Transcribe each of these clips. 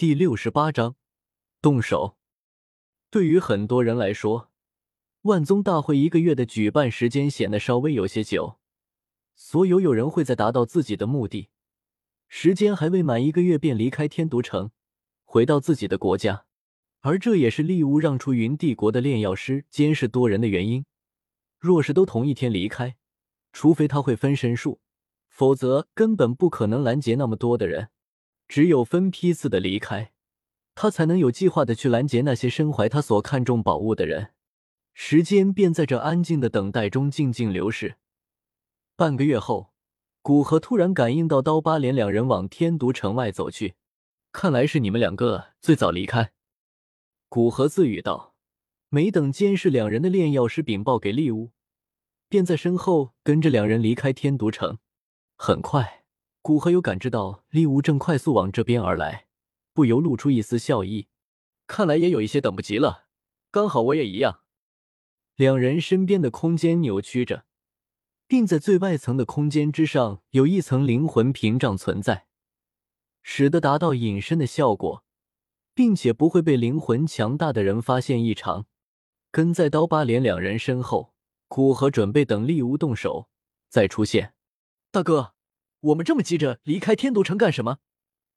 第68章动手。对于很多人来说，万宗大会一个月的举办时间显得稍微有些久，所有人会在达到自己的目的时间还未满一个月便离开天毒城，回到自己的国家，而这也是利乌让出云帝国的炼药师监视多人的原因。若是都同一天离开，除非他会分身术，否则根本不可能拦截那么多的人。只有分批次的离开，他才能有计划的去拦截那些身怀他所看重宝物的人。时间便在这安静的等待中静静流逝。半个月后，古河突然感应到刀疤脸两人往天毒城外走去。看来是你们两个最早离开。古河自语道，没等监视两人的炼药师禀报给利乌，便在身后跟着两人离开天毒城。很快，古河有感知到利乌正快速往这边而来，不由露出一丝笑意。看来也有一些等不及了，刚好我也一样。两人身边的空间扭曲着，并在最外层的空间之上有一层灵魂屏障存在，使得达到隐身的效果，并且不会被灵魂强大的人发现异常。跟在刀疤脸两人身后，古河准备等利乌动手再出现。大哥，我们这么急着离开天毒城干什么？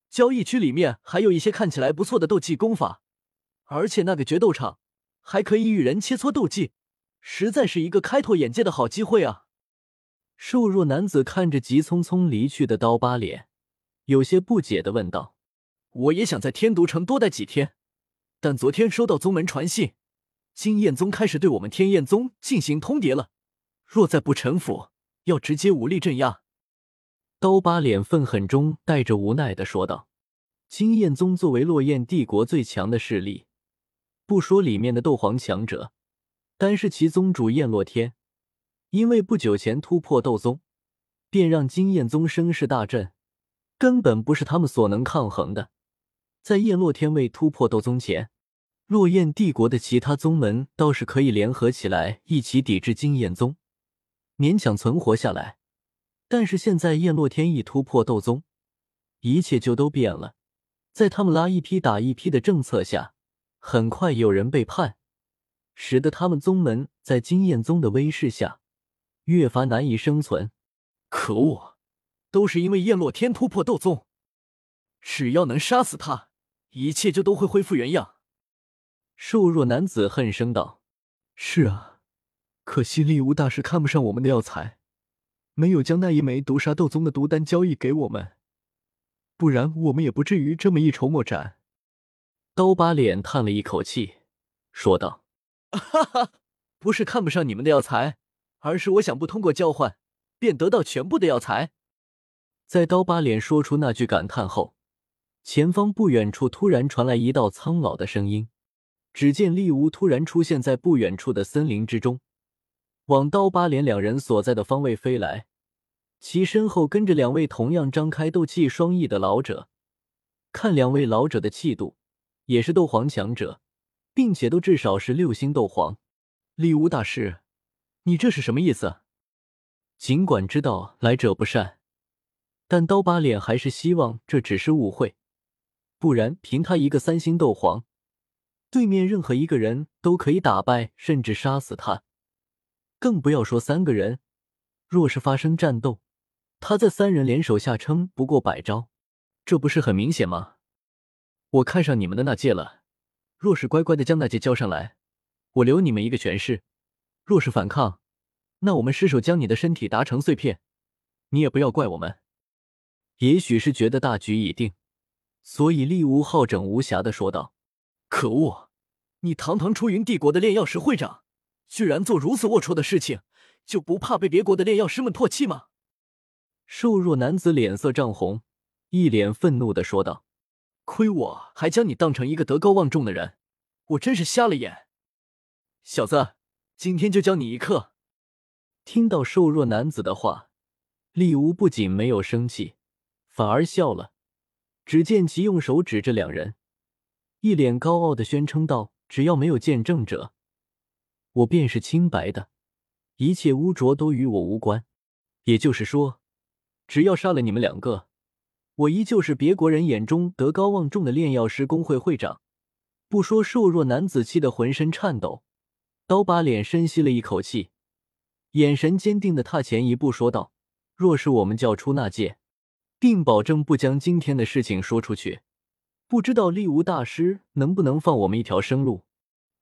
交易区里面还有一些看起来不错的斗技功法，而且那个决斗场还可以与人切磋斗技，实在是一个开拓眼界的好机会啊！瘦弱男子看着急匆匆离去的刀疤脸，有些不解地问道：我也想在天毒城多待几天，但昨天收到宗门传信，金焰宗开始对我们天焰宗进行通牒了，若再不臣服，要直接武力镇压。刀疤脸愤恨中带着无奈地说道，金焰宗作为落雁帝国最强的势力，不说里面的斗皇强者，单是其宗主燕落天，因为不久前突破斗宗，便让金焰宗声势大振，根本不是他们所能抗衡的。在燕落天未突破斗宗前，落雁帝国的其他宗门倒是可以联合起来一起抵制金焰宗，勉强存活下来。但是现在燕落天一突破斗宗，一切就都变了。在他们拉一批打一批的政策下，很快有人背叛，使得他们宗门在金焰宗的威势下越发难以生存。可恶，都是因为燕落天突破斗宗，只要能杀死他，一切就都会恢复原样。瘦弱男子恨声道：是啊，可惜利无大师看不上我们的药材，没有将那一枚毒杀斗宗的毒丹交易给我们，不然我们也不至于这么一筹莫展。刀疤脸叹了一口气，说道：哈哈，不是看不上你们的药材，而是我想不通过交换便得到全部的药材。在刀疤脸说出那句感叹后，前方不远处突然传来一道苍老的声音，只见利乌突然出现在不远处的森林之中，往刀疤脸两人所在的方位飞来，其身后跟着两位同样张开斗气双翼的老者。看两位老者的气度，也是斗皇强者，并且都至少是六星斗皇。利乌大师，你这是什么意思？尽管知道来者不善，但刀疤脸还是希望这只是误会，不然凭他一个三星斗皇，对面任何一个人都可以打败甚至杀死他。更不要说三个人，若是发生战斗，他在三人联手下撑不过100招，这不是很明显吗？我看上你们的那戒了，若是乖乖的将那戒交上来，我留你们一个全尸；若是反抗，那我们失手将你的身体打成碎片，你也不要怪我们。也许是觉得大局已定，所以利无好整无暇地说道：可恶，你堂堂出云帝国的炼药师会长，居然做如此龌龊的事情，就不怕被别国的炼药师们唾弃吗？瘦弱男子脸色涨红，一脸愤怒地说道：亏我还将你当成一个德高望重的人，我真是瞎了眼。小子，今天就教你一课。听到瘦弱男子的话，利乌不仅没有生气，反而笑了。只见其用手指着两人，一脸高傲地宣称道：只要没有见证者，我便是清白的，一切污浊都与我无关。也就是说，只要杀了你们两个，我依旧是别国人眼中德高望重的炼药师工会会长。不说瘦弱男子气的浑身颤抖，刀疤脸深吸了一口气，眼神坚定地踏前一步说道：“若是我们叫出那界，定保证不将今天的事情说出去。不知道力无大师能不能放我们一条生路？”“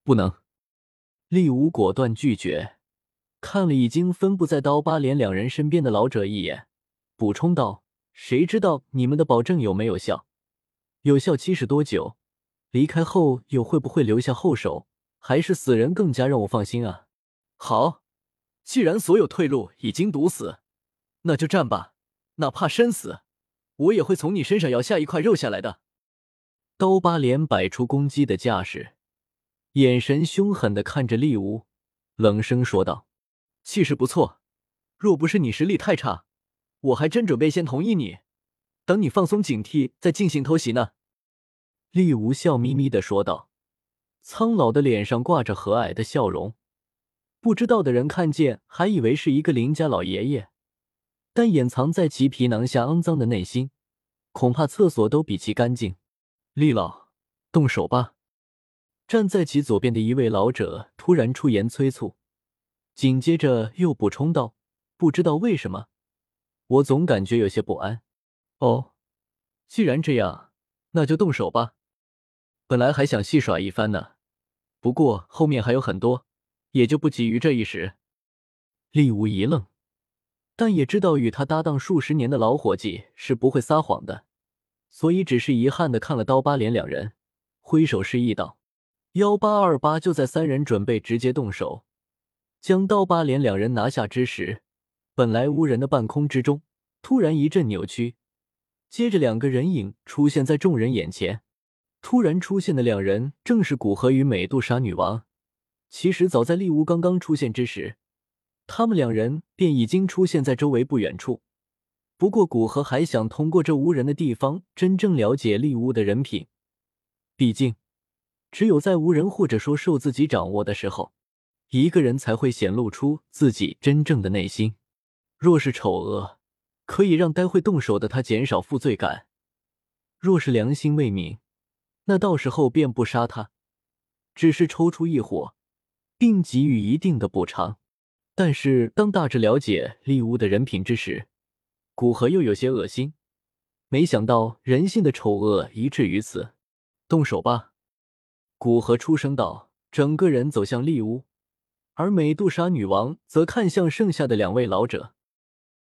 不能。”力无果断拒绝，看了已经分布在刀疤脸两人身边的老者一眼，补充道：“谁知道你们的保证有没有效？有效期是多久？离开后又会不会留下后手？还是死人更加让我放心啊。”“好，既然所有退路已经堵死，那就战吧，哪怕身死，我也会从你身上咬下一块肉下来的。”刀疤脸摆出攻击的架势，眼神凶狠地看着厉无，冷声说道：“气势不错，若不是你实力太差，我还真准备先同意你，等你放松警惕再进行偷袭呢。”厉无笑眯眯地说道，苍老的脸上挂着和蔼的笑容，不知道的人看见还以为是一个邻家老爷爷，但掩藏在其皮囊下肮脏的内心，恐怕厕所都比其干净。“厉老，动手吧！”站在其左边的一位老者突然出言催促，紧接着又补充道：“不知道为什么，我总感觉有些不安。”“哦，既然这样，那就动手吧。本来还想戏耍一番呢，不过后面还有很多，也就不急于这一时。”厉无一愣，但也知道与他搭档数十年的老伙计是不会撒谎的，所以只是遗憾地看了刀疤脸两人，挥手示意道：“1828就在三人准备直接动手，将刀疤脸两人拿下之时，本来无人的半空之中突然一阵扭曲，接着两个人影出现在众人眼前。突然出现的两人正是古河与美杜莎女王。其实早在利乌刚刚出现之时，他们两人便已经出现在周围不远处，不过古河还想通过这无人的地方真正了解利乌的人品，毕竟只有在无人或者说受自己掌握的时候，一个人才会显露出自己真正的内心。若是丑恶，可以让待会动手的他减少负罪感，若是良心未泯，那到时候便不杀他，只是抽出一火，并给予一定的补偿。但是当大致了解利乌的人品之时，古河又有些恶心，没想到人性的丑恶一至于此。“动手吧！”古河出声道，整个人走向利乌，而美杜莎女王则看向剩下的两位老者。